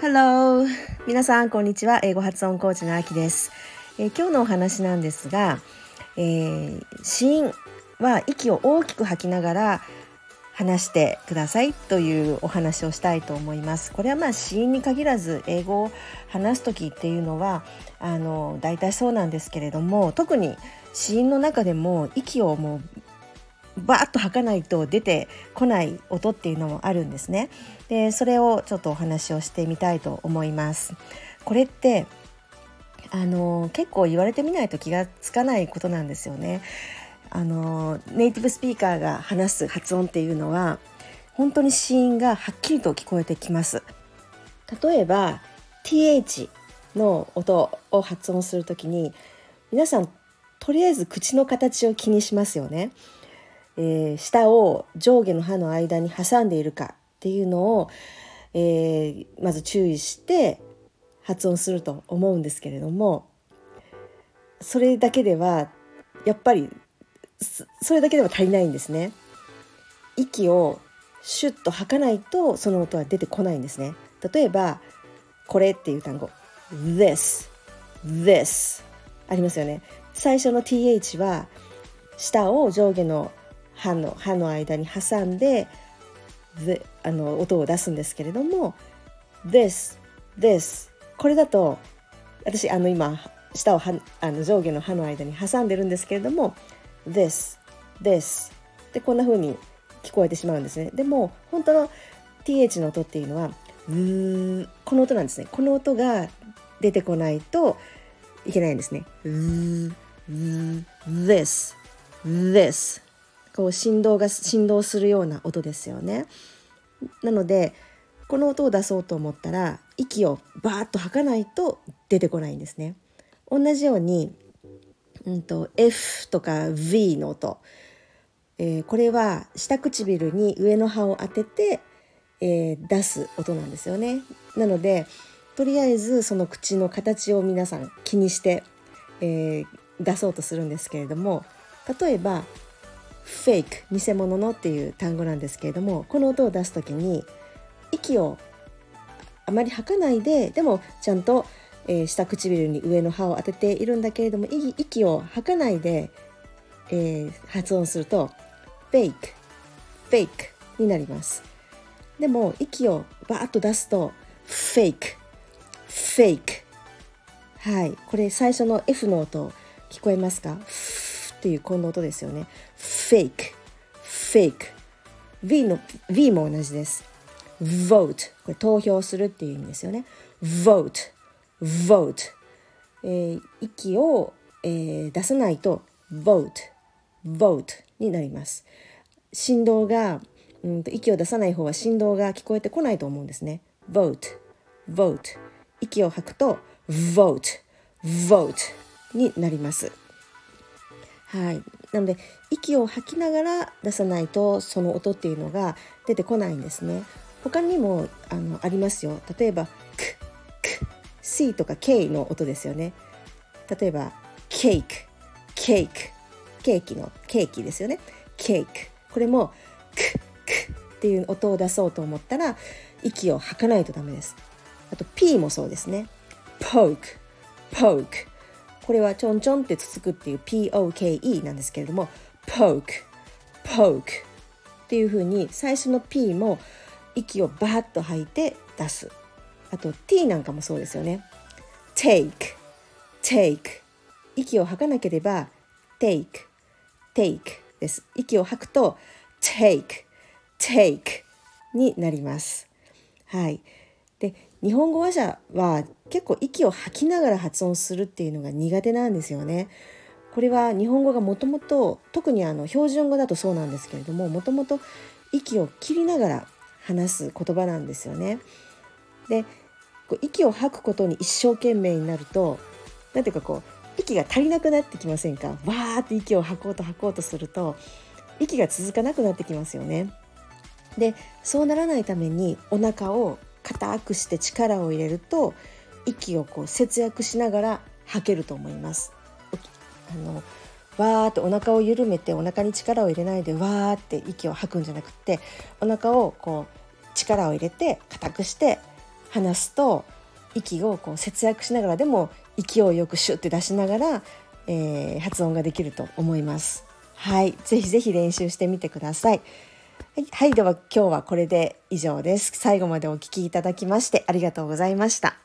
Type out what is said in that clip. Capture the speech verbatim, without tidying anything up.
Hello、 皆さんこんにちは。英語発音コーチのあきです。えー、今日のお話なんですが、えー、子音は息を大きく吐きながら話してくださいというお話をしたいと思います。これはまあ子音に限らず英語を話す時っていうのはあの大体そうなんですけれども、特に子音の中でも息をもうバーッと吐かないと出てこない音っていうのもあるんですね。で、それをちょっとお話をしてみたいと思います。これってあの結構言われてみないと気がつかないことなんですよね。あのネイティブスピーカーが話す発音っていうのは本当に子音がはっきりと聞こえてきます。例えば ティーエイチ の音を発音するときに皆さんとりあえず口の形を気にしますよね。えー、舌を上下の歯の間に挟んでいるかっていうのを、えー、まず注意して発音すると思うんですけれども、それだけではやっぱりそれだけでは足りないんですね。息をシュッと吐かないとその音は出てこないんですね。例えばこれっていう単語 this this ありますよね。最初の ティーエイチ は舌を上下の歯の歯の間に挟んであの音を出すんですけれども、 this this これだと私あの今舌をあの上下の歯の間に挟んでるんですけれども、This, this でこんな風に聞こえてしまうんですね。でも本当の ティーエイチ の音っていうのはうーこの音なんですね。この音が出てこないといけないんですね。うーうー This, this こう振動が振動するような音ですよね。なのでこの音を出そうと思ったら息をバーッと吐かないと出てこないんですね。同じようにうんと F とか V の音、えー、これは下唇に上の歯を当てて、えー、出す音なんですよね。なのでとりあえずその口の形を皆さん気にして、えー、出そうとするんですけれども、例えば Fake 偽物のっていう単語なんですけれども、この音を出すときに息をあまり吐かないで、でもちゃんとえー、下唇に上の歯を当てているんだけれども息を吐かないで、えー、発音すると fake fake になります。でも息をバーッと出すと fake fake はいこれ最初の F の音聞こえますか？ F っていうこの音ですよね。 fake fake V の V も同じです。 vote これ投票するっていう意味ですよね。 vote vote、えー、息を、えー、出さないと vote vote になります。振動がうんと息を出さない方は振動が聞こえてこないと思うんですね。 vote vote 息を吐くと vote vote になります。はいなので息を吐きながら出さないとその音っていうのが出てこないんですね。他にもあのありますよ。例えば k C とか K の音ですよね。例えばケーキケーキケーキのケーキですよね。ケーキこれもククっていう音を出そうと思ったら息を吐かないとダメです。あと P もそうですね。ポークポークこれはちょんちょんってつつくっていう P-O-K-E なんですけれども、ポークポークっていう風に最初の P も息をバーッと吐いて出す。あと T なんかもそうですよね。 take take 息を吐かなければ take take です。息を吐くと take take になります。はいで日本語話者は結構息を吐きながら発音するっていうのが苦手なんですよね。これは日本語がもともと特にあの標準語だとそうなんですけれども、もともと息を切りながら話す言葉なんですよね。で息を吐くことに一生懸命になるとなんていうかこう息が足りなくなってきませんか？わーって息を吐こうと吐こうとすると息が続かなくなってきますよね。でそうならないためにお腹を固くして力を入れると息をこう節約しながら吐けると思います。あのわーってお腹を緩めて、お腹に力を入れないでわーって息を吐くんじゃなくて、お腹をこう力を入れて固くして離すと、息をこう節約しながらでも勢いよくシュッて出しながら、えー、発音ができると思います。はい、ぜひぜひ練習してみてください。はい、はい、では今日はこれで以上です。最後までお聞きいただきましてありがとうございました。